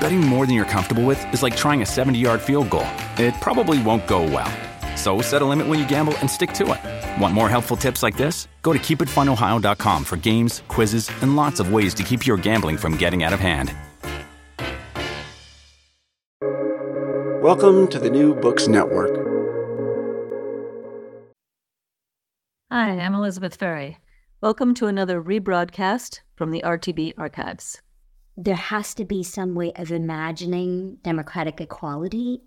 Betting more than you're comfortable with is like trying a 70-yard field goal. It probably won't go well. So set a limit when you gamble and stick to it. Want more helpful tips like this? Go to keepitfunohio.com for games, quizzes, and lots of ways to keep your gambling from getting out of hand. Welcome to the New Books Network. Hi, I'm Elizabeth Ferry. Welcome to another rebroadcast from the RTB Archives. There has to be some way of imagining democratic equality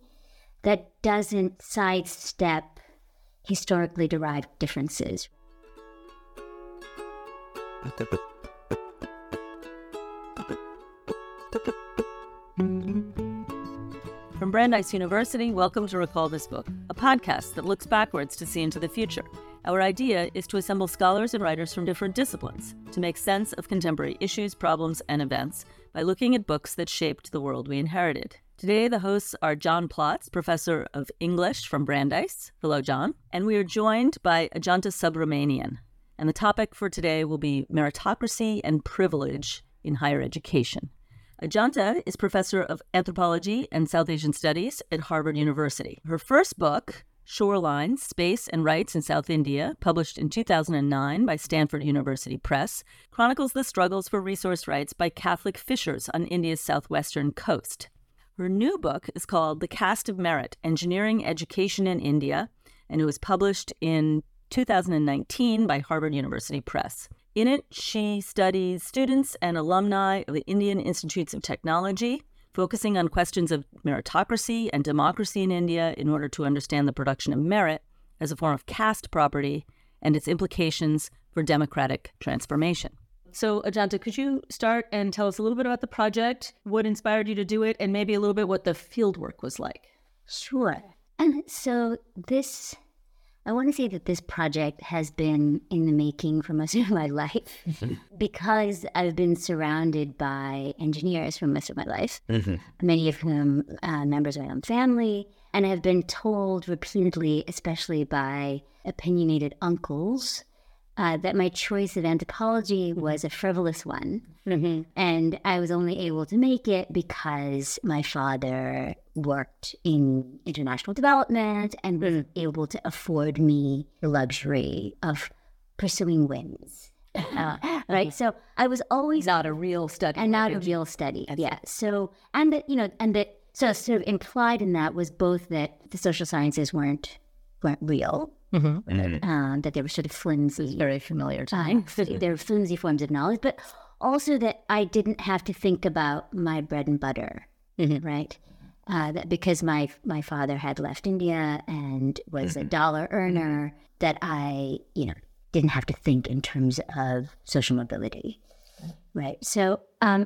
that doesn't sidestep historically derived differences. From Brandeis University, welcome to Recall This Book, a podcast that looks backwards to see into the future. Our idea is to assemble scholars and writers from different disciplines to make sense of contemporary issues, problems, and events by looking at books that shaped the world we inherited. Today, the hosts are John Plotz, professor of English from Brandeis. Hello, John. And we are joined by Ajantha Subramanian. And the topic for today will be meritocracy and privilege in higher education. Ajantha is professor of anthropology and South Asian studies at Harvard University. Her first book, Shorelines: Space and Rights in South India, published in 2009 by Stanford University Press, chronicles the struggles for resource rights by Catholic fishers on India's southwestern coast. Her new book is called The Caste of Merit, Engineering Education in India, and it was published in 2019 by Harvard University Press. In it, she studies students and alumni of the Indian Institutes of Technology, focusing on questions of meritocracy and democracy in India in order to understand the production of merit as a form of caste property and its implications for democratic transformation. So, Ajantha, could you start and tell us a little bit about the project, what inspired you to do it, and maybe a little bit what the fieldwork was like? Sure. And so I want to say that this project has been in the making for most of my life because I've been surrounded by engineers for most of my life, many of whom members of my own family, and I've been told repeatedly, especially by opinionated uncles, that my choice of anthropology was a frivolous one, and I was only able to make it because my father worked in international development and was able to afford me the luxury of pursuing whims. Right, so I was always not a real study, and not a real study. Yeah. So so sort of implied in that was both that the social sciences weren't real. That they were sort of flimsy. Very familiar times. They were flimsy forms of knowledge, but also that I didn't have to think about my bread and butter, right? That because my father had left India and was a dollar earner, that I, didn't have to think in terms of social mobility, right? So, I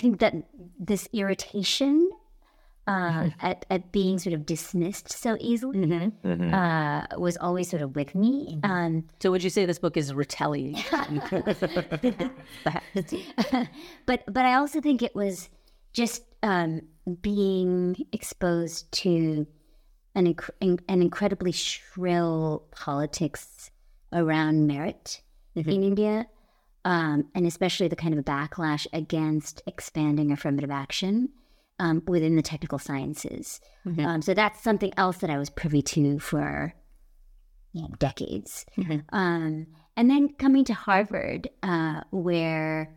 think that this irritation at being sort of dismissed so easily was always sort of with me. So would you say this book is retaliation? But I also think it was just being exposed to an incredibly shrill politics around merit in India, and especially the kind of backlash against expanding affirmative action within the technical sciences. So that's something else that I was privy to for decades. And then coming to Harvard, where,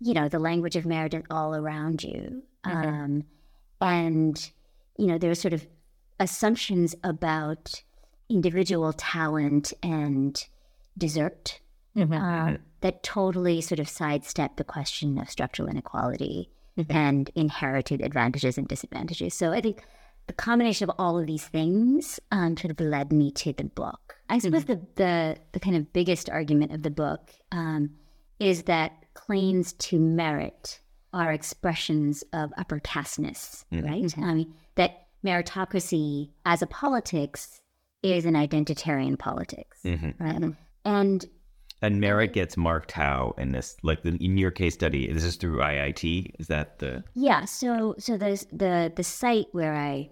the language of merit is all around you. And, there are sort of assumptions about individual talent and desert that totally sort of sidestep the question of structural inequality and inherited advantages and disadvantages. So I think the combination of all of these things sort of led me to the book. I suppose the kind of biggest argument of the book is that claims to merit are expressions of upper casteness, right? Mm-hmm. I mean, that meritocracy as a politics is an identitarian politics, mm-hmm. right? And merit gets marked how in this, like in your case study, this is through IIT? Is that the... Yeah, so there's the site where I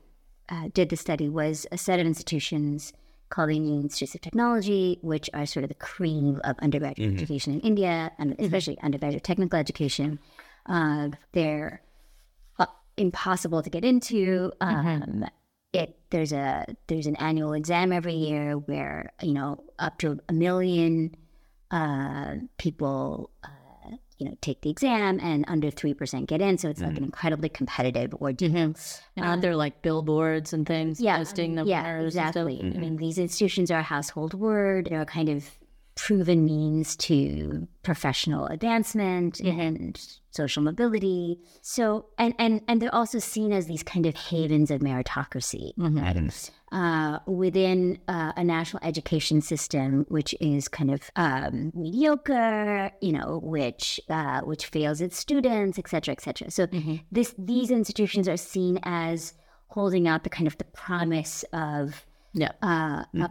did the study was a set of institutions called the Indian Institutes of Technology, which are sort of the cream of undergraduate mm-hmm. education in India, and especially mm-hmm. undergraduate technical education. They're impossible to get into. Mm-hmm. There's an annual exam every year where, up to 1 million people, take the exam, and under 3% get in. So it's mm-hmm. like an incredibly competitive ordeal. Mm-hmm. And they're like billboards and things posting the winners. Yeah, exactly. Mm-hmm. I mean, these institutions are a household word. They're a kind of proven means to professional advancement mm-hmm. and social mobility. So, and they're also seen as these kind of havens of meritocracy mm-hmm. Within a national education system, which is kind of mediocre, which fails its students, et cetera, et cetera. So mm-hmm. these institutions are seen as holding out the kind of the promise of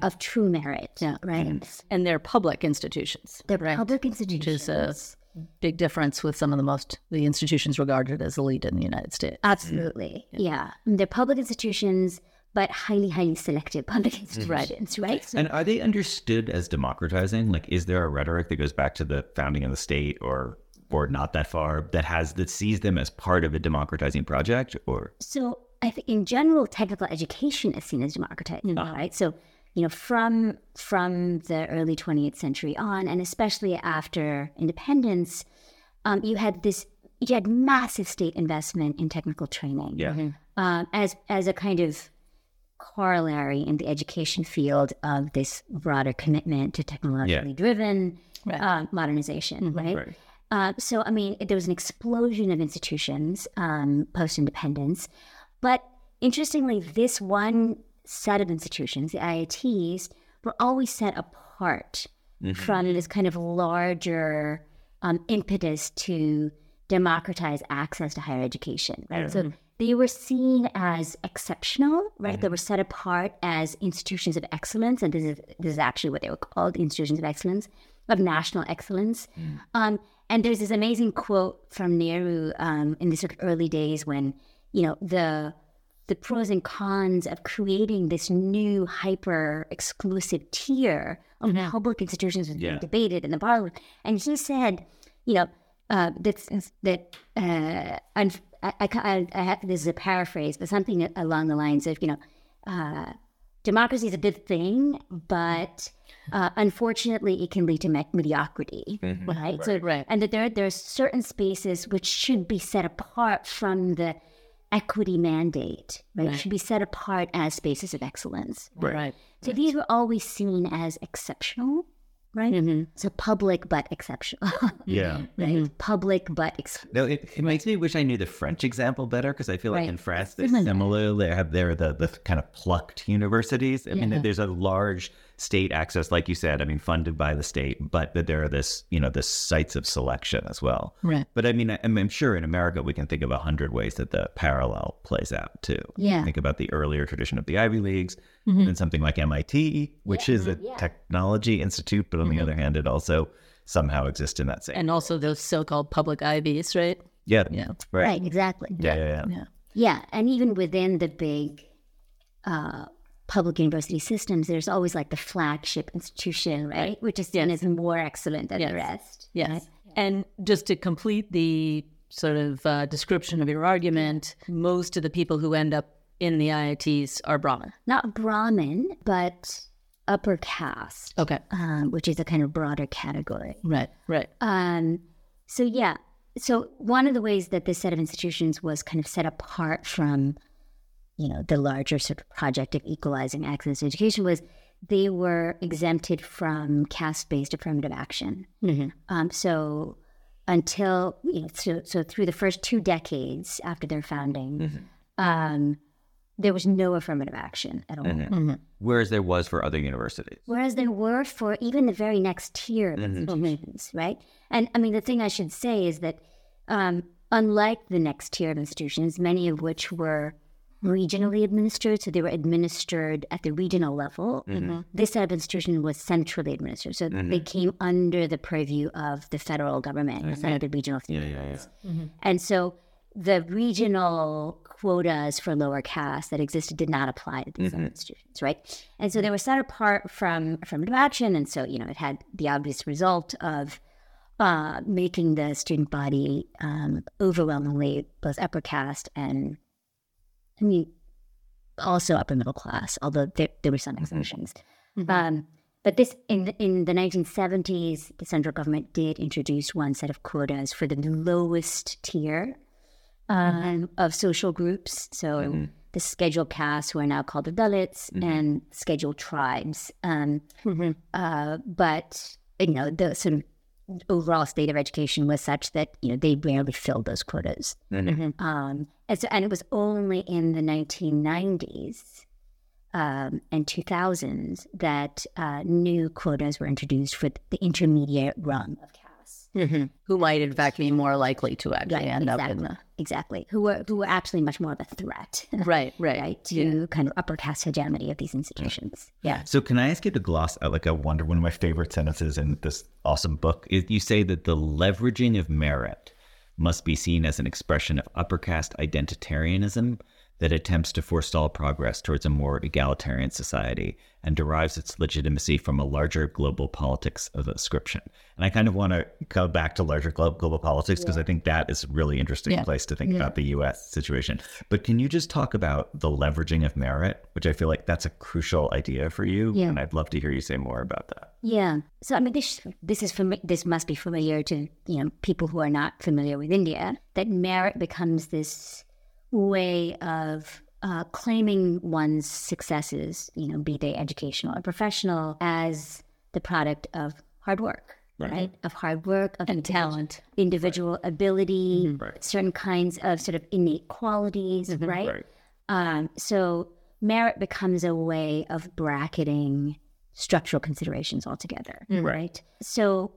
of true merit, right? And they're public institutions. They're right? public institutions. Which is a big difference with some of the institutions regarded as elite in the United States. Absolutely, They're public institutions, but highly, highly selective public institutions, right? So, and are they understood as democratizing? Like, is there a rhetoric that goes back to the founding of the state or not that far that sees them as part of a democratizing project? Or so. I think in general, technical education is seen as democratized, right? So, from the early 20th century on, and especially after independence, you had massive state investment in technical training, as a kind of corollary in the education field of this broader commitment to technologically driven modernization, right? So, I mean, there was an explosion of institutions post-independence. But interestingly, this one set of institutions, the IITs, were always set apart mm-hmm. from this kind of larger impetus to democratize access to higher education, right? Mm-hmm. So they were seen as exceptional, right? Mm-hmm. They were set apart as institutions of excellence, and this is actually what they were called, institutions of excellence, of national excellence. Mm-hmm. And there's this amazing quote from Nehru in the sort of early days when the pros and cons of creating this new hyper exclusive tier of public institutions was being debated in the parliament, and he said, this is a paraphrase, but something along the lines of, democracy is a good thing, but unfortunately, it can lead to mediocrity, mm-hmm. right? So, and that there are certain spaces which should be set apart from the equity mandate, right? Should be set apart as spaces of excellence. Right. So these were always seen as exceptional, right? Mm-hmm. So public but exceptional. Right? Mm-hmm. Public but exceptional. No, it makes me wish I knew the French example better, because I feel like in France, they're similar. They have the kind of plucked universities. I mean, there's a large state access, like you said, I mean, funded by the state, but that there are the sites of selection as well. Right. But I mean, I'm sure in America, we can think of 100 ways that the parallel plays out too. Yeah. Think about the earlier tradition of the Ivy Leagues mm-hmm. and something like MIT, which is a technology institute, but on the other hand, it also somehow exists in that same. And also those so-called public Ivies, right? Yeah. Yeah. Right. Right, exactly. Yeah. And even within the big, public university systems, there's always like the flagship institution, right? Which is seen as more excellent than the rest. Yes. Right? And just to complete the sort of description of your argument, most of the people who end up in the IITs are Brahmin. Not Brahmin, but upper caste. Okay. Which is a kind of broader category. Right. So one of the ways that this set of institutions was kind of set apart from the larger sort of project of equalizing access to education was they were exempted from caste-based affirmative action. Mm-hmm. So until, through the first 2 decades after their founding, mm-hmm. There was no affirmative action at all. Mm-hmm. Mm-hmm. Whereas there was for other universities. Whereas there were for even the very next tier of institutions, right? And I mean, the thing I should say is that unlike the next tier of institutions, many of which were regionally administered, so they were administered at the regional level. Mm-hmm. This type of institution was centrally administered, so mm-hmm. they came under the purview of the federal government instead of the regional governments. Mm-hmm. And so the regional quotas for lower caste that existed did not apply to these mm-hmm. institutions, right? And so they were set apart from affirmative action, and so, you know, it had the obvious result of making the student body overwhelmingly both upper caste and, I mean, also upper middle class, although there were some exemptions. Mm-hmm. But this, in the 1970s, the central government did introduce one set of quotas for the lowest tier of social groups. So the scheduled castes, who are now called the Dalits, and scheduled tribes. But, you know, the sort of overall state of education was such that, you know, they rarely filled those quotas. Mm-hmm. And it was only in the 1990s and 2000s that new quotas were introduced for the intermediate rung of castes, who might in fact be more likely to actually end up in the who were actually much more of a threat, to kind of upper caste hegemony of these institutions. Yeah. So can I ask you to gloss out like one of my favorite sentences in this awesome book? Is you say that the leveraging of merit must be seen as an expression of upper caste identitarianism that attempts to forestall progress towards a more egalitarian society and derives its legitimacy from a larger global politics of ascription. And I kind of want to go back to larger global politics because I think that is a really interesting place to think about the U.S. situation. But can you just talk about the leveraging of merit, which I feel like that's a crucial idea for you, and I'd love to hear you say more about that. Yeah. So, I mean, this must be familiar to, you know, people who are not familiar with India, that merit becomes this way of claiming one's successes, you know, be they educational or professional, as the product of hard work, right? Of hard work, of talent, individual ability, certain kinds of sort of innate qualities, right? So merit becomes a way of bracketing structural considerations altogether, right? So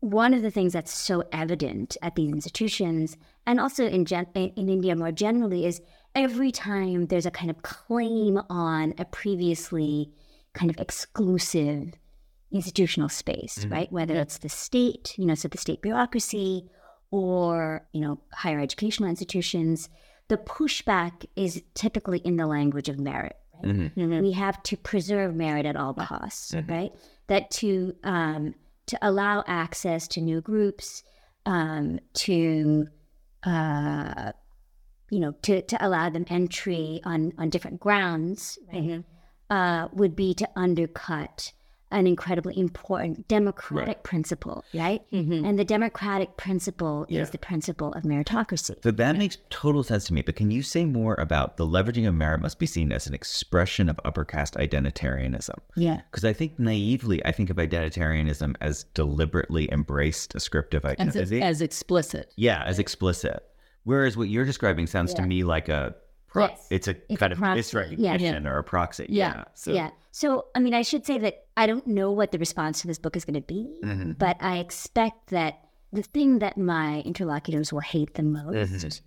one of the things that's so evident at these institutions, and also in India more generally, is every time there's a kind of claim on a previously kind of exclusive institutional space, right? Whether it's the state, you know, so the state bureaucracy, or, you know, higher educational institutions, the pushback is typically in the language of merit. Right? Mm-hmm. We have to preserve merit at all costs, right? That to allow access to new groups, to allow them entry on different grounds, would be to undercut an incredibly important democratic principle, right? Mm-hmm. And the democratic principle is the principle of meritocracy. So that makes total sense to me, but can you say more about the leveraging of merit must be seen as an expression of upper caste identitarianism? Yeah. Because I think naively, I think of identitarianism as deliberately embraced ascriptive identity. As explicit. Yeah, as explicit. Whereas what you're describing sounds to me like a It's misrecognition or a proxy. So, I mean, I should say that I don't know what the response to this book is going to be, but I expect that the thing that my interlocutors will hate the most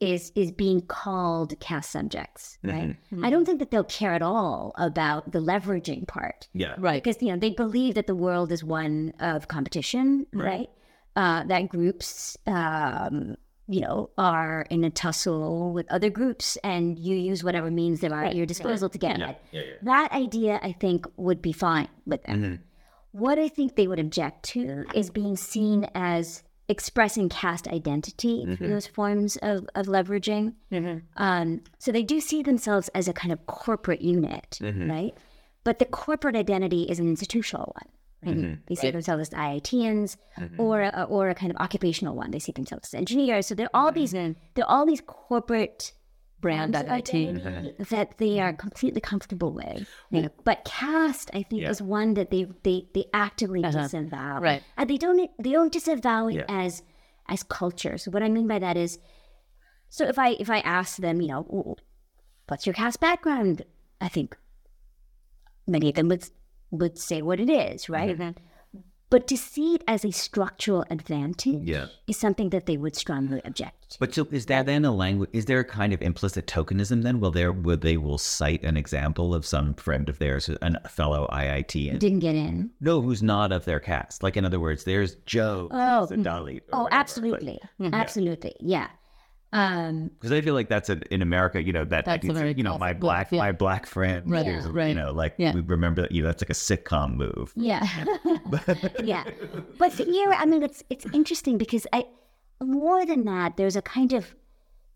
is being called caste subjects, right? I don't think that they'll care at all about the leveraging part. Yeah. Right. Because, you know, they believe that the world is one of competition, right? That groups... you know, are in a tussle with other groups and you use whatever means there are at your disposal to get it. Yeah. That idea, I think, would be fine with them. What I think they would object to is being seen as expressing caste identity through those forms of leveraging. So they do see themselves as a kind of corporate unit, right? But the corporate identity is an institutional one. They see themselves as IITians or a kind of occupational one. They see themselves as engineers. So there are all these corporate brand identity that they are completely comfortable with. You know? But caste, I think, is one that they actively disavow. Right. And they don't disavow it as culture. So what I mean by that is, so if I ask them, you know, what's your caste background? I think many of them would say what it is, right? But to see it as a structural advantage is something that they would strongly object to. But so is that then a language, is there a kind of implicit tokenism then? Will they cite an example of some friend of theirs, a fellow IIT? Who didn't get in. No, who's not of their caste. Like, in other words, there's Joe. Oh, Dali. Oh, absolutely. But, absolutely. Yeah. Because I feel like that's in America, you know, my black friend, right. You know, like we remember that, you know, that's like a sitcom move. Yeah. Yeah. But here, I mean, it's interesting because more than that, there's a kind of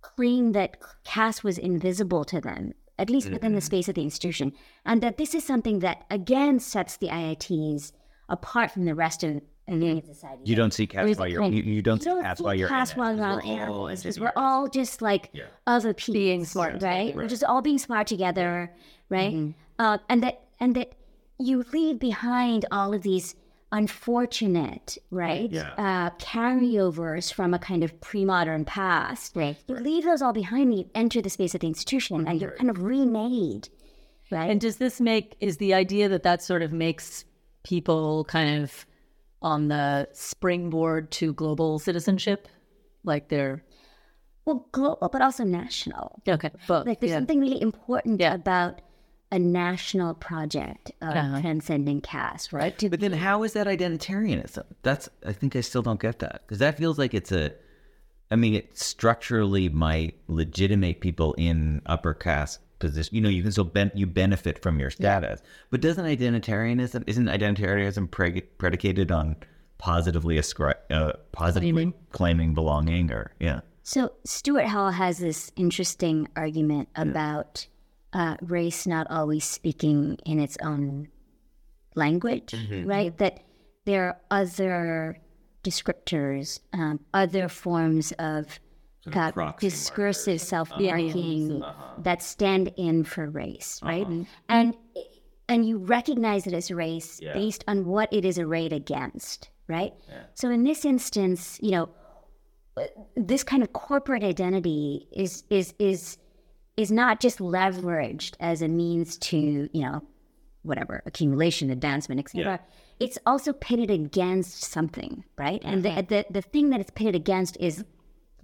claim that caste was invisible to them, at least within the space of the institution. And that this is something that again sets the IITs apart from the rest of society. You don't see caste while you're animals, because we're all just like other people being smart, right? We're just all being smart together, right? Mm-hmm. And that you leave behind all of these unfortunate, carryovers from a kind of pre-modern past. Right. You leave those all behind. You enter the space of the institution, and you're kind of remade, right? And does this is the idea that sort of makes people kind of on the springboard to global citizenship, like they're global, but also national. Okay, but like there's something really important about a national project of transcending caste, right? But then, how is that identitarianism? I think I still don't get that, because that feels like it structurally might legitimate people in upper caste position. You know, you can still you benefit from your status, but isn't identitarianism predicated on positively claiming belonging? Or so Stuart Hall has this interesting argument about race not always speaking in its own language, right? That there are other descriptors, other forms of discursive self-marking that stand in for race, right? And you recognize it as race based on what it is arrayed against, right? Yeah. So in this instance, you know, this kind of corporate identity is not just leveraged as a means to, you know, whatever, accumulation, advancement, etc. Yeah. It's also pitted against something, right? And the thing that it's pitted against is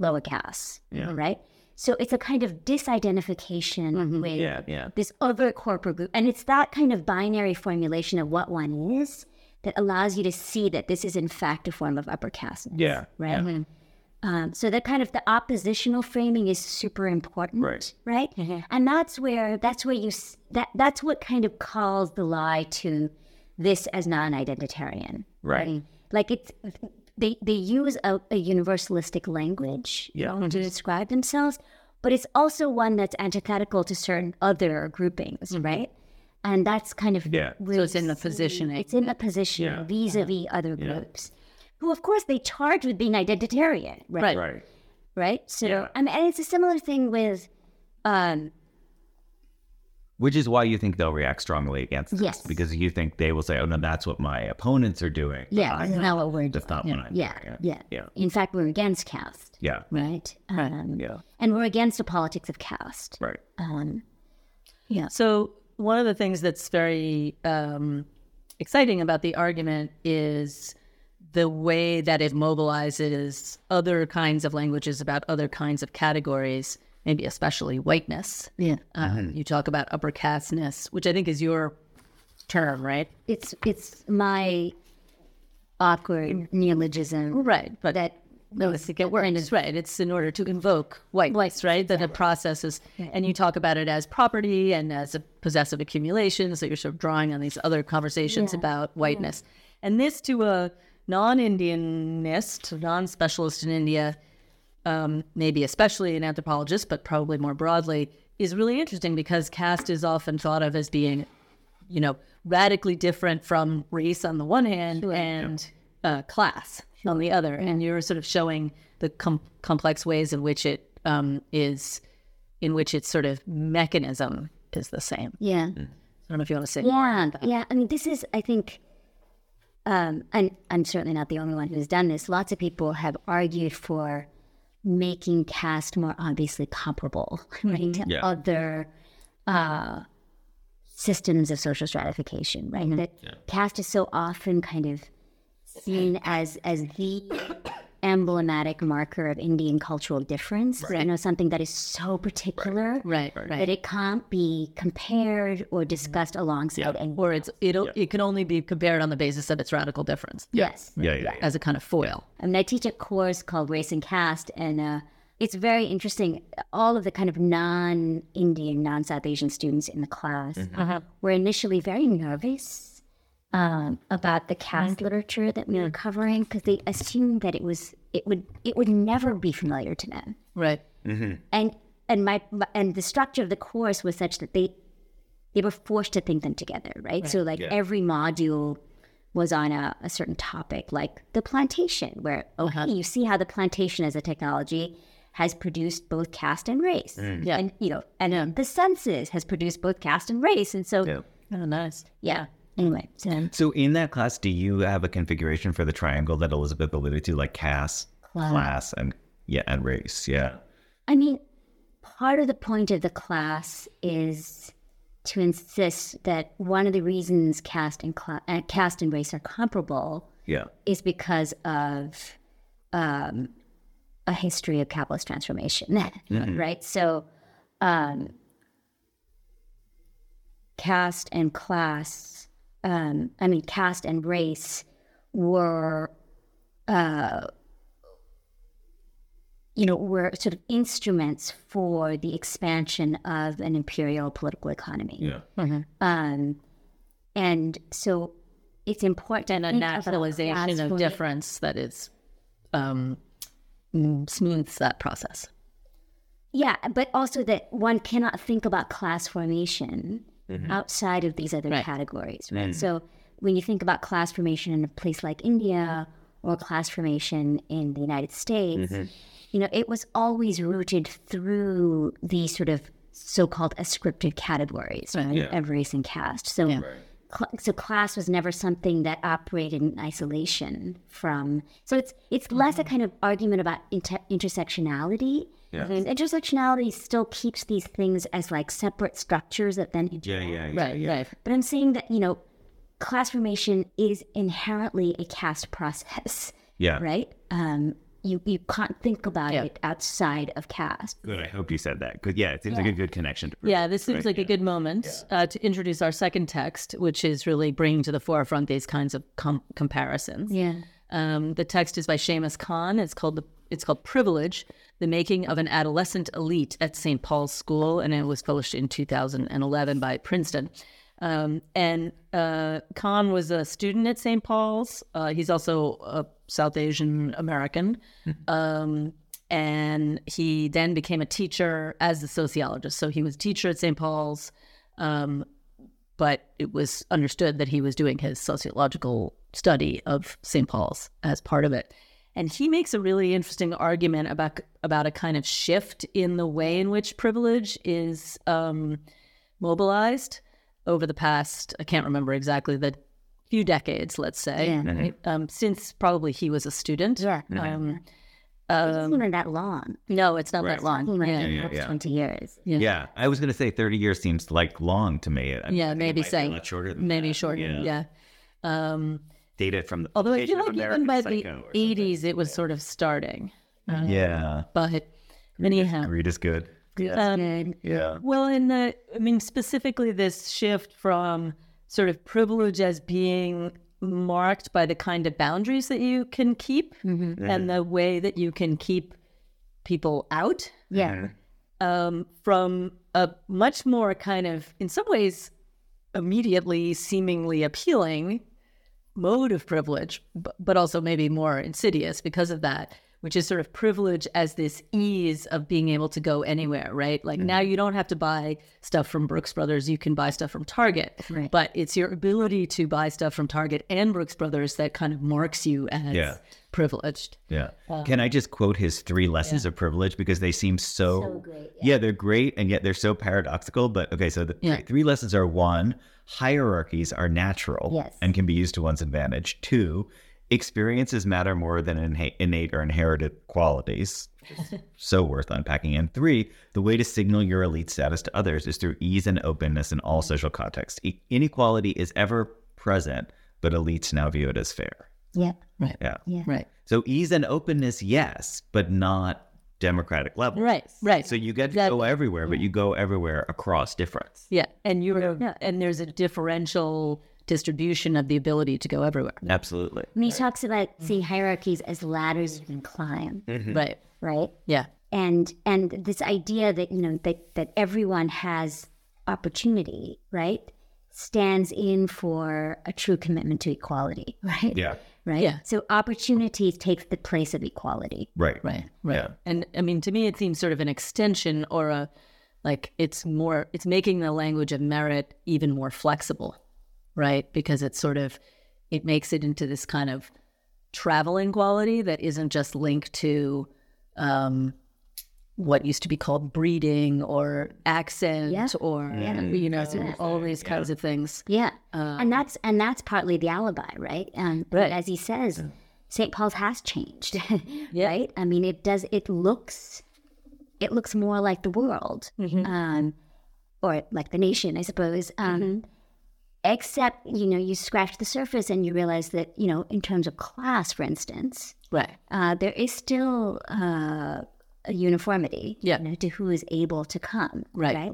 lower caste, right? So it's a kind of disidentification with this other corporate group. And it's that kind of binary formulation of what one is that allows you to see that this is, in fact, a form of upper caste. Yeah. Right? Yeah. Mm-hmm. So that kind of the oppositional framing is super important, right? Mm-hmm. And that's what kind of calls the lie to this as non-identitarian. Right? Like it's... They use a universalistic language to describe themselves, but it's also one that's antithetical to certain other groupings, right? And that's kind of... Yeah, so it's in the positioning. It's in the positioning vis-a-vis other groups, who, of course, they charge with being identitarian, right? Right? So, and it's a similar thing with... Which is why you think they'll react strongly against us. Yes. Because you think they will say, oh, no, that's what my opponents are doing. Yeah, it's not what we're doing. That's not what I'm doing. Yeah. In fact, we're against caste. Yeah. Right? And we're against the politics of caste. Right. So one of the things that's very exciting about the argument is the way that it mobilizes other kinds of languages about other kinds of categories, maybe especially whiteness. Yeah. You talk about upper casteness, which I think is your term, right? It's my awkward neologism. Right. But that it's right. It's in order to invoke whiteness, right? That the process is, and you talk about it as property and as a possessive accumulation, so you're sort of drawing on these other conversations about whiteness. Yeah. And this to a non-Indianist, non-specialist in India, maybe especially an anthropologist, but probably more broadly, is really interesting because caste is often thought of as being, you know, radically different from race on the one hand and class on the other. And you're sort of showing the complex ways in which it is, in which its sort of mechanism is the same. Yeah. Mm-hmm. I don't know if you want to say more about that. Yeah, I mean, this is, I think... and I'm certainly not the only one who's done this. Lots of people have argued for making caste more obviously comparable, right, to other systems of social stratification, right? That caste is so often kind of seen as the emblematic marker of Indian cultural difference, right. You know, something that is so particular, right. that it can't be compared or discussed alongside, yeah. or it can only be compared on the basis of its radical difference. Yes, as a kind of foil. Yeah. I mean, I teach a course called Race and Caste, and it's very interesting. All of the kind of non-Indian, non-South Asian students in the class were initially very nervous about the caste literature that we were covering, because they assumed that it would never be familiar to them. Right. Mm-hmm. And the structure of the course was such that they were forced to think them together. Right? So every module was on a certain topic, like the plantation, where you see how the plantation as a technology has produced both caste and race, and the census has produced both caste and race, and so Anyway, so in that class, do you have a configuration for the triangle that Elizabeth alluded to, like caste, class, and race? Yeah. I mean, part of the point of the class is to insist that one of the reasons caste and race are comparable is because of a history of capitalist transformation, right? So caste and class. Caste and race were, were sort of instruments for the expansion of an imperial political economy. Yeah. Mm-hmm. And so it's important. And a naturalization of difference that is smooths that process. Yeah, but also that one cannot think about class formation outside of these other categories, right? So when you think about class formation in a place like India or class formation in the United States, it was always rooted through these sort of so-called ascriptive categories, right? Of race and caste. So, so class was never something that operated in isolation from. So it's less a kind of argument about intersectionality. Yes. And intersectionality still keeps these things as like separate structures that then interact. But I'm saying that, class formation is inherently a caste process. Yeah. Right? You can't think about it outside of caste. Good. I hope you said that. Good. Yeah, it seems like a good connection. This seems like a good moment to introduce our second text, which is really bringing to the forefront these kinds of comparisons. Yeah. The text is by Shamus Khan. It's called Privilege, The Making of an Adolescent Elite at St. Paul's School, and it was published in 2011 by Princeton. And Khan was a student at St. Paul's. He's also a South Asian American. And he then became a teacher as a sociologist. So he was a teacher at St. Paul's, but it was understood that he was doing his sociological study of St. Paul's as part of it. And he makes a really interesting argument about a kind of shift in the way in which privilege is mobilized over the past, I can't remember exactly, the few decades, let's say, since probably he was a student. Sure. It's not that long. No, it's not that long. It's 20 years. Yeah. I was going to say 30 years seems like long to me. Maybe shorter. Yeah. Data from the although I feel like even by the 80s it was sort of starting. But anyhow, greed is good. Well, specifically this shift from sort of privilege as being marked by the kind of boundaries that you can keep and the way that you can keep people out. From a much more kind of, in some ways, immediately seemingly appealing mode of privilege, but also maybe more insidious because of that, which is sort of privilege as this ease of being able to go anywhere, right? Like now you don't have to buy stuff from Brooks Brothers, you can buy stuff from Target, right. But it's your ability to buy stuff from Target and Brooks Brothers that kind of marks you as privileged. Yeah. Can I just quote his three lessons of privilege, because they seem so great. Yeah, they're great and yet they're so paradoxical, but okay, so the three lessons are: one, hierarchies are natural and can be used to one's advantage. Two, experiences matter more than innate or inherited qualities. So worth unpacking. And three, the way to signal your elite status to others is through ease and openness in all social contexts. Inequality is ever present, but elites now view it as fair. Yeah. Right. Yeah. Right. So ease and openness, yes, but not democratic level. Right. So you get to go everywhere, but you go everywhere across difference. Yeah. And and there's a differential distribution of the ability to go everywhere. Absolutely. When he talks about seeing hierarchies as ladders you can climb. Mm-hmm. Right. Yeah. And this idea that, that everyone has opportunity, right, stands in for a true commitment to equality, right? Yeah. Right? Yeah. So opportunity takes the place of equality. Right. Yeah. And I mean, to me, it seems sort of an extension or it's making the language of merit even more flexible, right? Because it makes it into this kind of traveling quality that isn't just linked to what used to be called breeding or accent all these kinds of things. Yeah. And that's partly the alibi, right? But as he says, St. Paul's has changed, right? I mean, it does, it looks more like the world, or like the nation, I suppose. Except, you scratch the surface and you realize that, in terms of class, for instance, there is still a uniformity to who is able to come. Right.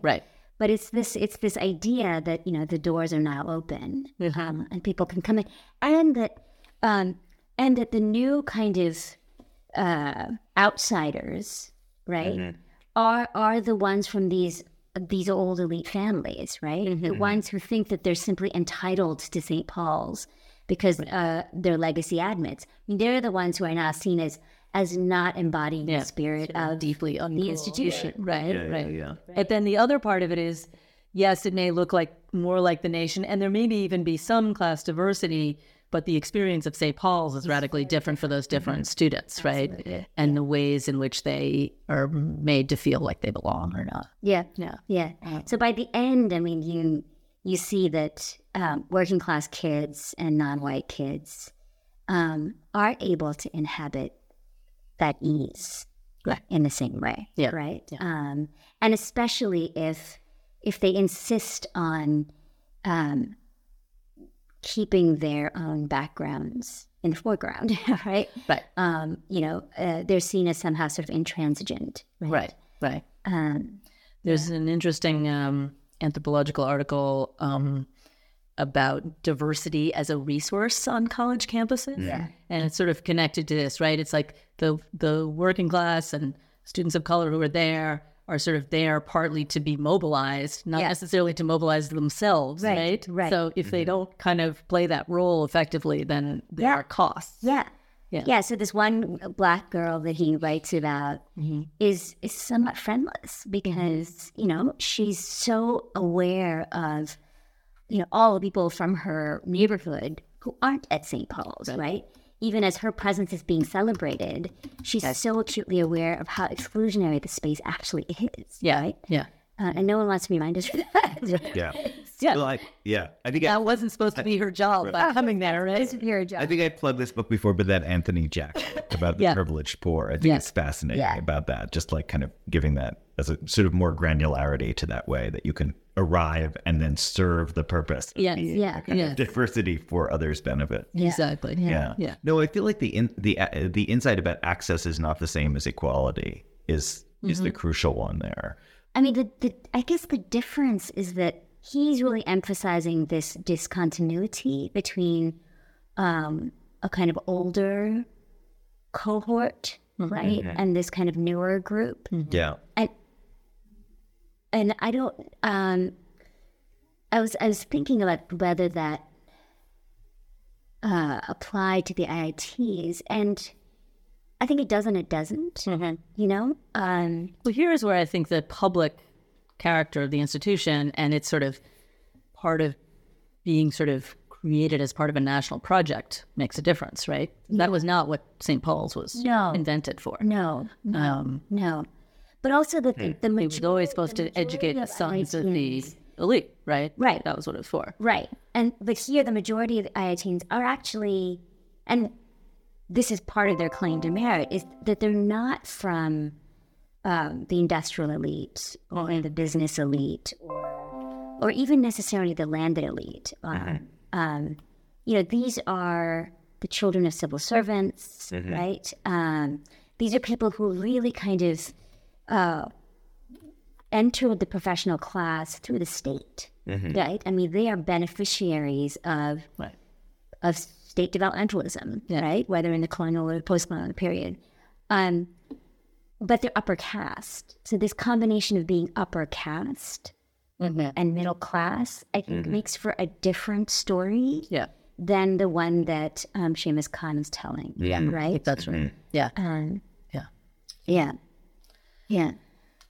But it's this idea that, the doors are now open and people can come in. And that the new kind of outsiders, right, are the ones from these old elite families, right? Mm-hmm. The ones who think that they're simply entitled to St. Paul's because their legacy admits. I mean, they're the ones who are now seen as not embodying the spirit of deeply the institution, right? Yeah. And then the other part of it is, yes, it may look like more like the nation, and there may even be some class diversity, but the experience of St. Paul's is radically different for those different students, right? Absolutely. And the ways in which they are made to feel like they belong or not. Yeah. So by the end, I mean, you see that working class kids and non-white kids are able to inhabit that ease in the same way, right? Yeah. And especially if they insist on keeping their own backgrounds in the foreground, right? Right. They're seen as somehow sort of intransigent, right? Right. There's an interesting anthropological article about diversity as a resource on college campuses. Yeah. And it's sort of connected to this, right? It's like the working class and students of color who are there are sort of there partly to be mobilized, not necessarily to mobilize themselves, right? So if they don't kind of play that role effectively, then there are costs. Yeah. So this one black girl that he writes about is somewhat friendless because, she's so aware of, all the people from her neighborhood who aren't at St. Paul's, right? Even as her presence is being celebrated, she's so acutely aware of how exclusionary the space actually is. Yeah, right? Yeah. And no one wants to remind us of that. Yeah. Well, I think that wasn't supposed to be her job by coming there, right? I think I plugged this book before, but that Anthony Jack about the privileged poor, I think it's fascinating about that, just like kind of giving that as a sort of more granularity to that way that you can arrive and then serve the purpose of diversity for others' benefit. Exactly. No, I feel like the insight about access is not the same as equality is the crucial one there. I mean, I guess the difference is that he's really emphasizing this discontinuity between a kind of older cohort, right, and this kind of newer group. Yeah. And I don't. I was thinking about whether that applied to the IITs, and I think it does and it doesn't. Well, here is where I think the public character of the institution and it's sort of part of being sort of created as part of a national project makes a difference, right? Yeah. That was not what St. Paul's was invented for. No. But also the majority, it was always supposed to educate the sons of the elite, right? Right. That was what it was for. Right. But here the majority of the IITs are actually, and this is part of their claim to merit, is that they're not from the industrial elite or the business elite or even necessarily the landed elite. These are the children of civil servants, mm-hmm. right? These are people who really kind of entered the professional class through the state, mm-hmm. right? I mean, they are beneficiaries of state developmentalism, yeah. right? Whether in the colonial or post-colonial period. But they're upper caste. So this combination of being upper caste mm-hmm. and middle class, I think mm-hmm. makes for a different story yeah. than the one that Shamus Khan is telling, yeah. right? That's right, mm-hmm. yeah. Yeah, yeah.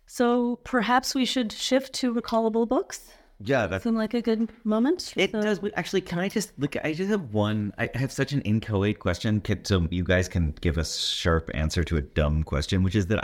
So perhaps we should shift to recallable books? Yeah. That seemed like a good moment. It does. Actually, can I just look? I just have one. I have such an inchoate question, so you guys can give a sharp answer to a dumb question, which is that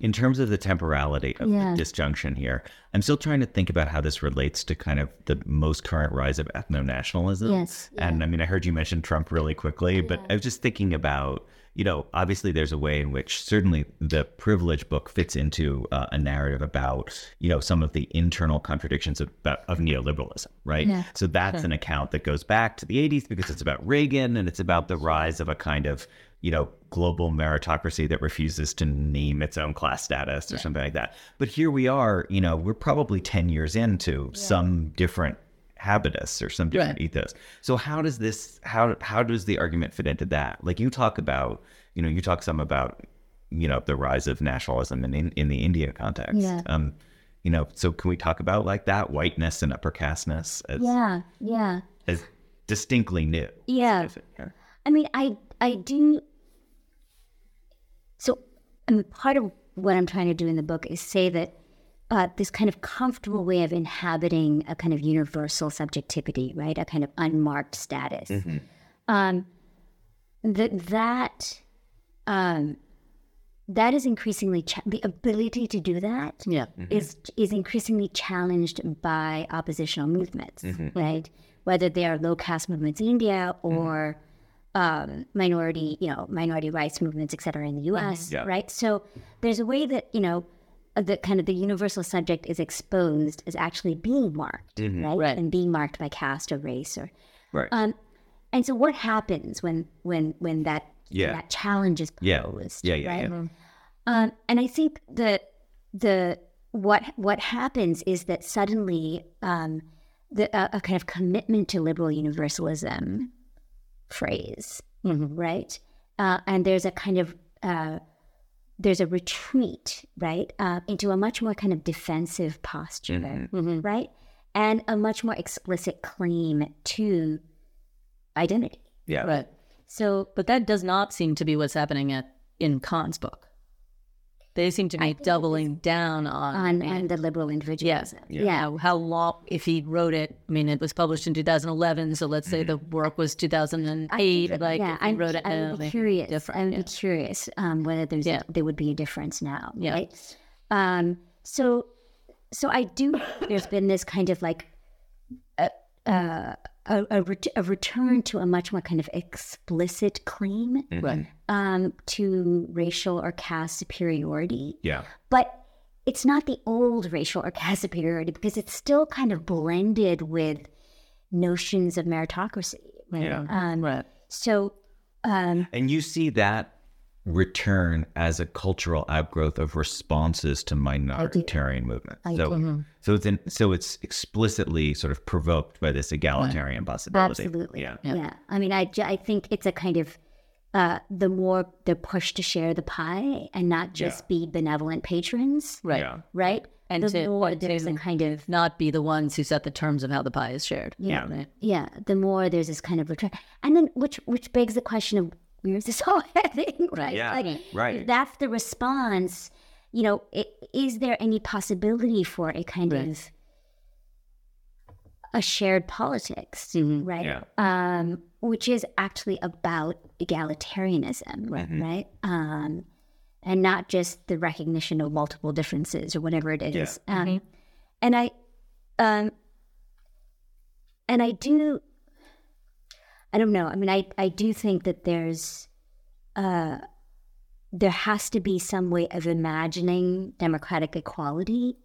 in terms of the temporality of yeah. the disjunction here, I'm still trying to think about how this relates to kind of the most current rise of ethno-nationalism. Yes. Yeah. And I mean, I heard you mention Trump really quickly, but yeah. I was just thinking about, you know, obviously there's a way in which certainly the Privilege book fits into a narrative about, you know, some of the internal contradictions of neoliberalism, right? Yeah. So that's an account that goes back to the 80s because it's about Reagan and it's about the rise of a kind of, you know, global meritocracy that refuses to name its own class status or something like that. But here we are, you know, we're probably 10 years into some different habitus or some different ethos. So how does the argument fit into that? Like you talk about the rise of nationalism in the India context. Yeah. You know, so can we talk about like that whiteness and upper casteness as distinctly new? Yeah. I mean, I do. So I mean, part of what I'm trying to do in the book is say that this kind of comfortable way of inhabiting a kind of universal subjectivity, right? A kind of unmarked status. Mm-hmm. That is increasingly the ability to do that is increasingly challenged by oppositional movements, mm-hmm. right? Whether they are low caste movements in India or minority rights movements, et cetera, in the U.S. Mm-hmm. Yeah. Right? So there's a way that, you know, the kind of the universal subject is exposed as actually being marked, mm-hmm. right? And being marked by caste or race or, right. And so what happens when that challenge is posed, right? Yeah. And I think what happens is that suddenly a kind of commitment to liberal universalism phrase, mm-hmm. right? And there's a kind of there's a retreat, right, into a much more kind of defensive posture, mm-hmm. Mm-hmm, right, and a much more explicit claim to identity. Yeah. Right. So, but that does not seem to be what's happening in Khan's book. They seem to be doubling down on the liberal individualism. Yeah. Yeah. How long, if he wrote it, I mean, it was published in 2011, so let's say the work was 2008. I'm curious whether there's there would be a difference now, right? So I do think there's been this kind of like a return to a much more kind of explicit claim mm-hmm. To racial or caste superiority. Yeah. But it's not the old racial or caste superiority because it's still kind of blended with notions of meritocracy. Right? Yeah. Right. So. And you see that return as a cultural outgrowth of responses to minoritarian movements. So it's explicitly sort of provoked by this egalitarian possibility. Absolutely. Yeah. I mean, I think it's a kind of the more the push to share the pie and not just be benevolent patrons. Right. Yeah. Right. And the more there's a kind of not be the ones who set the terms of how the pie is shared. Yeah. Yeah. Right? Yeah. The more there's this kind of return, and then which begs the question of, where's this whole thing, right? Yeah, like, right. That's the response. You know, is there any possibility for a kind of a shared politics, mm-hmm. right? Yeah. Which is actually about egalitarianism, mm-hmm. right? And not just the recognition of multiple differences or whatever it is. Yeah. Mm-hmm. And I do. I don't know. I mean, I do think that there has to be some way of imagining democratic equality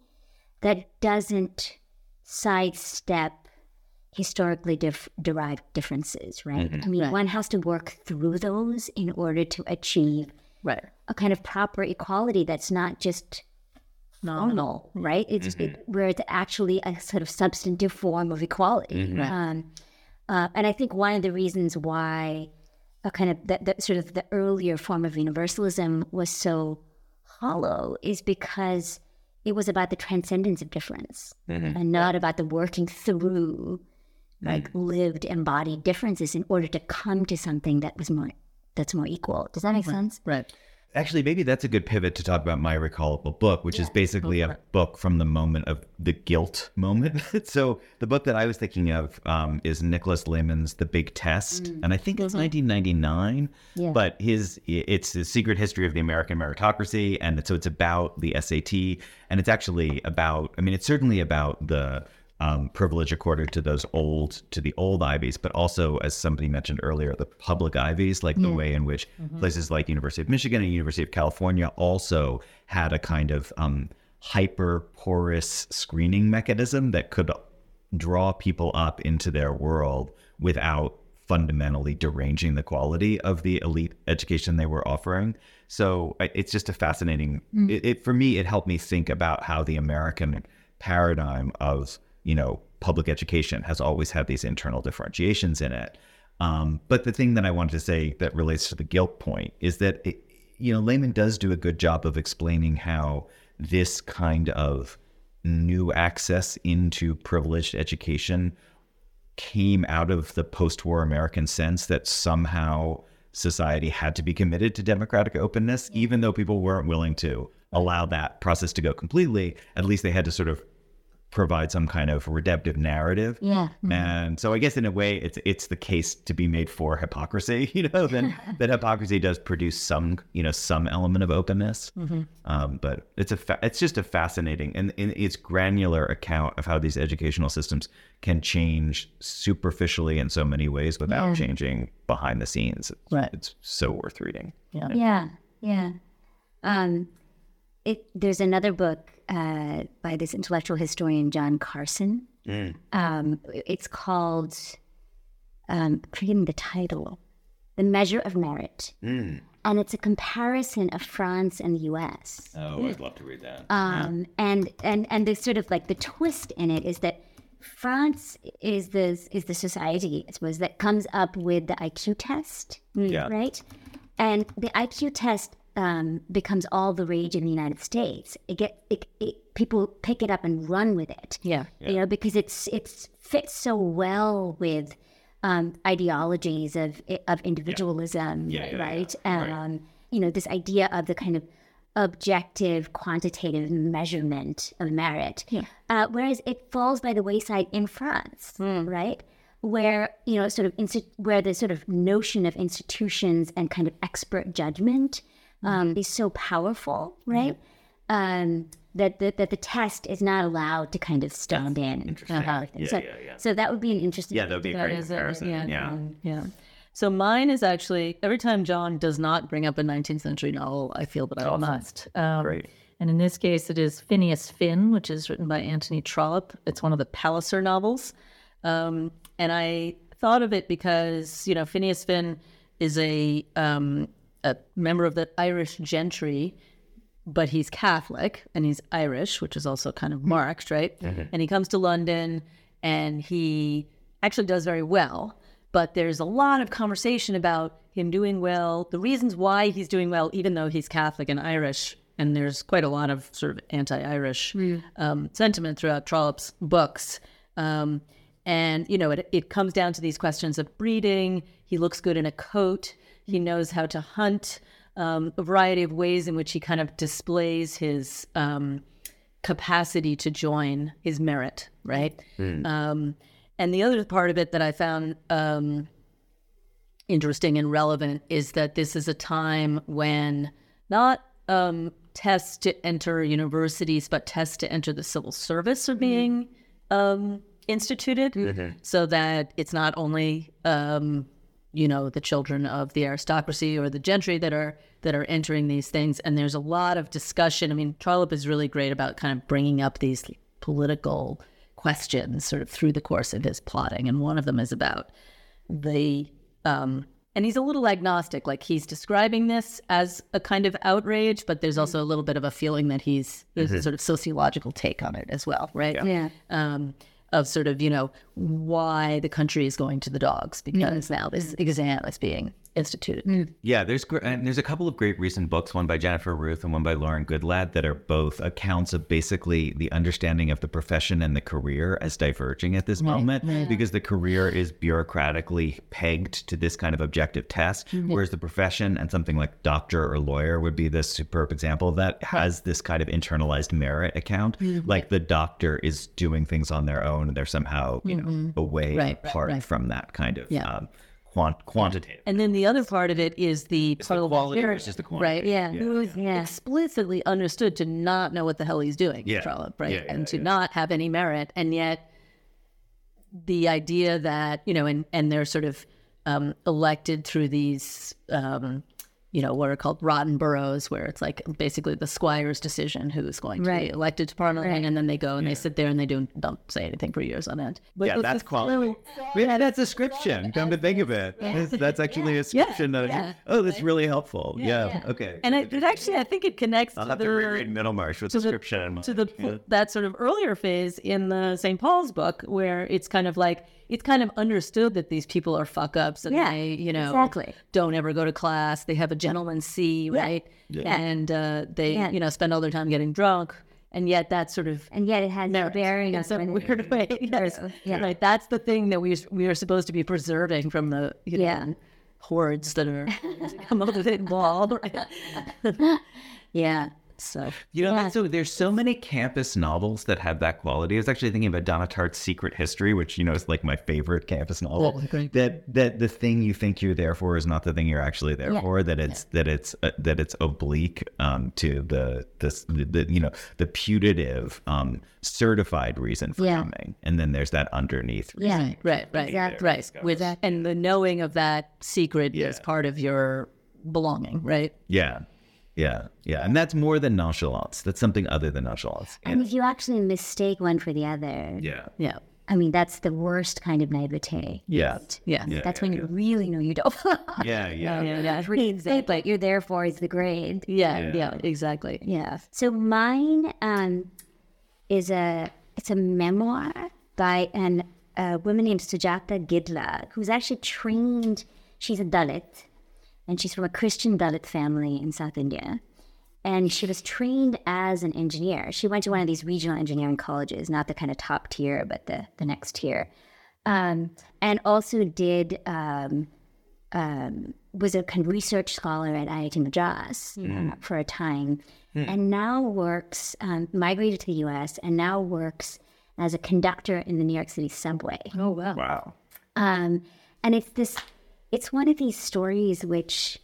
that doesn't sidestep historically derived differences, right? Mm-hmm. I mean, one has to work through those in order to achieve a kind of proper equality that's not just nominal, right? It's where it's actually a sort of substantive form of equality. Mm-hmm. And I think one of the reasons why a kind of the earlier form of universalism was so hollow is because it was about the transcendence of difference and not about the working through like lived embodied differences in order to come to something that was more equal. Does that make sense? Right. Actually, maybe that's a good pivot to talk about my recallable book, which is basically a book from the moment of the guilt moment. So the book that I was thinking of is Nicholas Lemann's The Big Test. And I think it's 1999, but it's The Secret History of the American Meritocracy. And so it's about the SAT. And it's actually about, I mean, it's certainly about the privilege accorded to the old Ivies, but also, as somebody mentioned earlier, the public Ivies, like the way in which places like University of Michigan and University of California also had a kind of hyper porous screening mechanism that could draw people up into their world without fundamentally deranging the quality of the elite education they were offering. So it's just a fascinating, for me, it helped me think about how the American paradigm of public education has always had these internal differentiations in it. But the thing that I wanted to say that relates to the guilt point is that, Lemann does do a good job of explaining how this kind of new access into privileged education came out of the post-war American sense that somehow society had to be committed to democratic openness, even though people weren't willing to allow that process to go completely. At least they had to sort of provide some kind of redemptive narrative. And so I guess in a way it's the case to be made for hypocrisy, that hypocrisy does produce some element of openness. But it's just a fascinating, and it's granular account of how these educational systems can change superficially in so many ways without changing behind the scenes. It's so worth reading. There's another book by this intellectual historian, John Carson. It's called, forgetting the title, The Measure of Merit. And it's a comparison of France and the U.S. Oh, I'd love to read that. And the sort of like the twist in it is that France is the society, I suppose, that comes up with the IQ test, right? And the IQ test becomes all the rage in the United States. People pick it up and run with it. Because it fits so well with ideologies of individualism, right? This idea of the kind of objective, quantitative measurement of merit. Whereas it falls by the wayside in France, right? Where where the sort of notion of institutions and kind of expert judgment is so powerful, right? That the test is not allowed to kind of stand in. So that would be an interesting. Yeah, that would be a great comparison. So mine is actually, every time John does not bring up a 19th century novel, I feel that I must. Great. And in this case, it is Phineas Finn, which is written by Anthony Trollope. It's one of the Palliser novels, and I thought of it because Phineas Finn is a member of the Irish gentry, but he's Catholic and he's Irish, which is also kind of marked, right? And he comes to London and he actually does very well, but there's a lot of conversation about him doing well, the reasons why he's doing well, even though he's Catholic and Irish, and there's quite a lot of sort of anti-Irish sentiment throughout Trollope's books. And, it comes down to these questions of breeding. He looks good in a coat. He knows how to hunt, a variety of ways in which he kind of displays his capacity to join his merit, right? And the other part of it that I found interesting and relevant is that this is a time when not tests to enter universities, but tests to enter the civil service are being instituted, so that it's not only... the children of the aristocracy or the gentry that are entering these things. And there's a lot of discussion. I mean, Trollope is really great about kind of bringing up these political questions sort of through the course of his plotting. And one of them is about the, and he's a little agnostic, like he's describing this as a kind of outrage, but there's also a little bit of a feeling that he's, there's a sort of sociological take on it as well, right? Yeah. Of sort of, you know, why the country is going to the dogs because now this exam is being instituted. Yeah, there's a couple of great recent books, one by Jennifer Ruth and one by Lauren Goodlad, that are both accounts of basically the understanding of the profession and the career as diverging at this moment, because the career is bureaucratically pegged to this kind of objective test, whereas the profession and something like doctor or lawyer would be the superb example that has this kind of internalized merit account. Like the doctor is doing things on their own and they're somehow, you know, away apart from that kind of quantitative. And then the other part of it is the quality versus the quantity. Right, explicitly understood to not know what the hell he's doing, Trollope, right? And to not have any merit. And yet the idea that, you know, and they're sort of elected through these, you know, what are called rotten boroughs, where it's like basically the squire's decision who's going to be elected to parliament, and then they go and they sit there and they don't say anything for years on end. But that's quality. That's a description. Come to think of it, that's actually a description. That's really helpful. Okay. And it actually, I think it connects. I'll have to reread Middlemarch with description to the that sort of earlier phase in the St. Paul's book, where it's kind of like, it's kind of understood that these people are fuck-ups and they, you know, don't ever go to class. They have a gentleman's C, right? And they, you know, spend all their time getting drunk. And yet that sort of... And yet it has a bearing in some weird way. Right? That's the thing that we are supposed to be preserving from the, you know, hordes that are come up with it involved. So, you know, so there's so many campus novels that have that quality. I was actually thinking about Donna Tartt's Secret History, which, you know, is like my favorite campus novel. That the thing you think you're there for is not the thing you're actually there for. That it's oblique to the you know, the putative certified reason for coming, and then there's that underneath reason. With that, and the knowing of that secret is part of your belonging, right? Yeah. And that's more than nonchalance. That's something other than nonchalance. And if you actually mistake one for the other. Yeah. I mean, that's the worst kind of naivete. Yeah. That's when you really know you don't. But you're there for is the grade. Exactly. Yeah. So mine is a memoir by a woman named Sujata Gidla, who's actually trained, she's a Dalit. And she's from a Christian Dalit family in South India. And she was trained as an engineer. She went to one of these regional engineering colleges, not the kind of top tier, but the next tier. And also did, was a kind of research scholar at IIT Madras for a time. And now works, migrated to the US, and now works as a conductor in the New York City subway. Oh, wow. And it's this... It's one of these stories which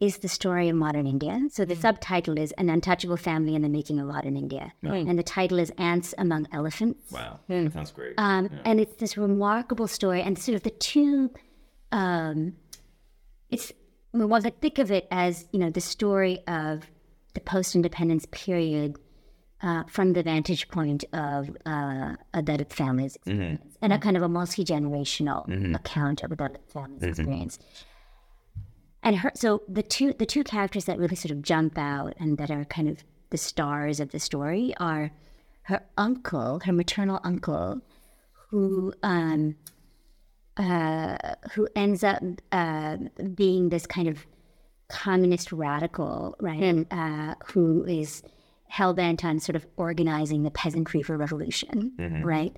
is the story of modern India. So the subtitle is An Untouchable Family and the Making of Modern India. And the title is Ants Among Elephants. Wow, that sounds great. And it's this remarkable story. And sort of the two, I think of it as, you know, the story of the post-independence period from the vantage point of a Dalit family's experience, and a kind of a multi-generational account of a Dalit family's experience. And so the two characters that really sort of jump out and that are kind of the stars of the story are her uncle, her maternal uncle, who ends up being this kind of communist radical, right? Who is hell-bent on sort of organizing the peasantry for revolution, right?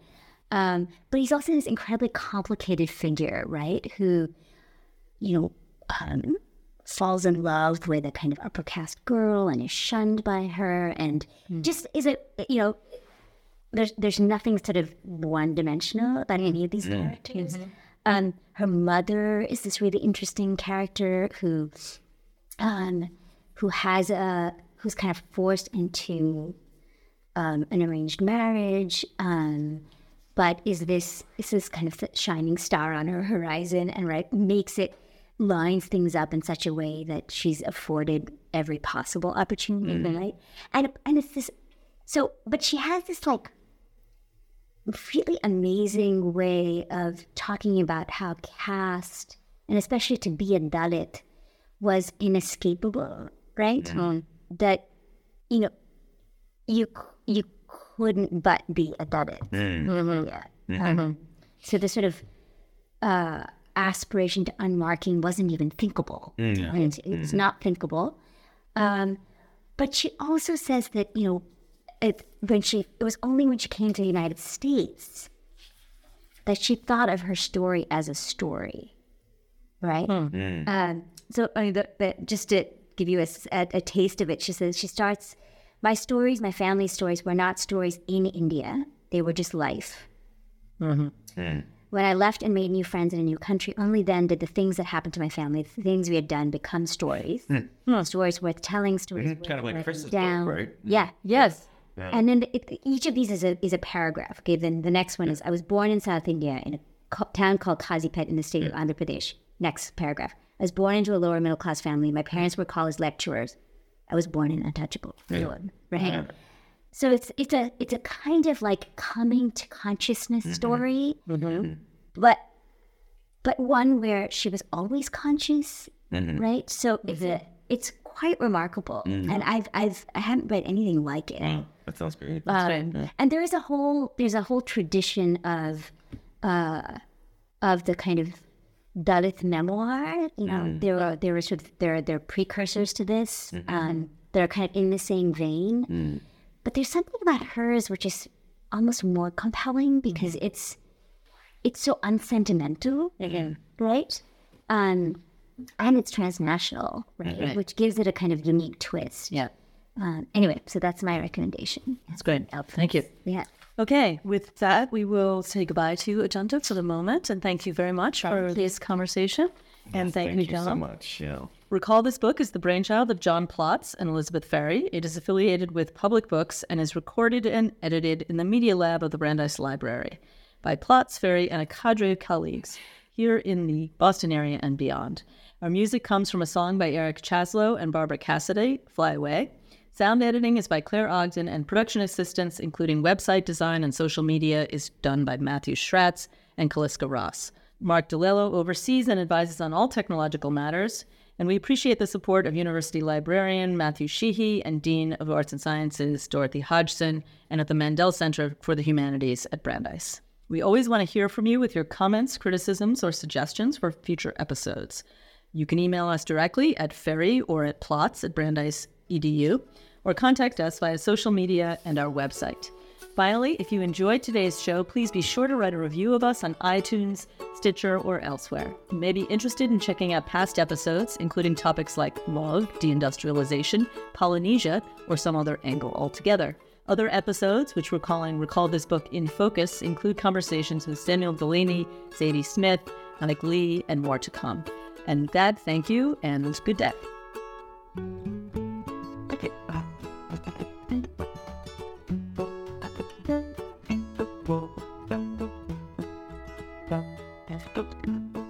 But he's also this incredibly complicated figure, right, who, you know, falls in love with a kind of upper-caste girl and is shunned by her and just is a, you know, there's nothing sort of one-dimensional about any of these characters. Her mother is this really interesting character who has a... who's kind of forced into an arranged marriage, but is this kind of shining star on her horizon, and lines things up in such a way that she's afforded every possible opportunity, right? And it's this, but she has this like really amazing way of talking about how caste, and especially to be a Dalit, was inescapable, right? Yeah. That, you know, you couldn't but be a Dalit. Mm. Mm-hmm. Yeah. So the sort of aspiration to unmarking wasn't even thinkable. Yeah. Right? It's not thinkable. But she also says that, you know, it was only when she came to the United States that she thought of her story as a story, right? Mm. So I mean, just to give you a taste of it, she says, she starts, my stories, my family's stories were not stories in India. They were just life. Mm-hmm. Mm. When I left and made new friends in a new country, only then did the things that happened to my family, the things we had done, become stories. Mm. Stories worth telling, stories worth kind of like Chris's down. Book, right? Yeah. Yes. Yeah. And then each of these is a paragraph. Okay. Then the next one is, I was born in South India in a town called Kazipet in the state of Andhra Pradesh. Next paragraph. I was born into a lower middle class family. My parents were college lecturers. I was born in untouchable. Yeah. Right. Yeah. So it's a kind of like coming to consciousness story, but one where she was always conscious, right? So it's quite remarkable, and I haven't read anything like it. Wow. That sounds great. Yeah. And there is a whole tradition of the kind of Dalit memoir. You know, there were sort of there are precursors to this, that are kind of in the same vein. Mm. But there's something about hers which is almost more compelling because it's so unsentimental, right? And it's transnational, right? Which gives it a kind of unique twist. Yeah. Anyway, so that's my recommendation. That's good. Thank you. Yeah. Okay, with that, we will say goodbye to Ajantha for the moment, and thank you very much for this conversation. Yes, and thank you, John. So much. Yeah. Recall This Book is the brainchild of John Plotz and Elizabeth Ferry. It is affiliated with Public Books and is recorded and edited in the Media Lab of the Brandeis Library by Plotz, Ferry, and a cadre of colleagues here in the Boston area and beyond. Our music comes from a song by Eric Chaslow and Barbara Cassidy, Fly Away. Sound editing is by Claire Ogden, and production assistance, including website design and social media, is done by Matthew Schratz and Kaliska Ross. Mark DeLillo oversees and advises on all technological matters, and we appreciate the support of University Librarian Matthew Sheehy and Dean of Arts and Sciences Dorothy Hodgson, and at the Mandel Center for the Humanities at Brandeis. We always want to hear from you with your comments, criticisms, or suggestions for future episodes. You can email us directly at ferry or at plots@brandeis.edu, or contact us via social media and our website. Finally, if you enjoyed today's show, please be sure to write a review of us on iTunes, Stitcher, or elsewhere. You may be interested in checking out past episodes, including topics like love, deindustrialization, Polynesia, or some other angle altogether. Other episodes, which we're calling Recall This Book in Focus, include conversations with Samuel Delaney, Zadie Smith, Alec Lee, and more to come. And with that, thank you, and good day. Well,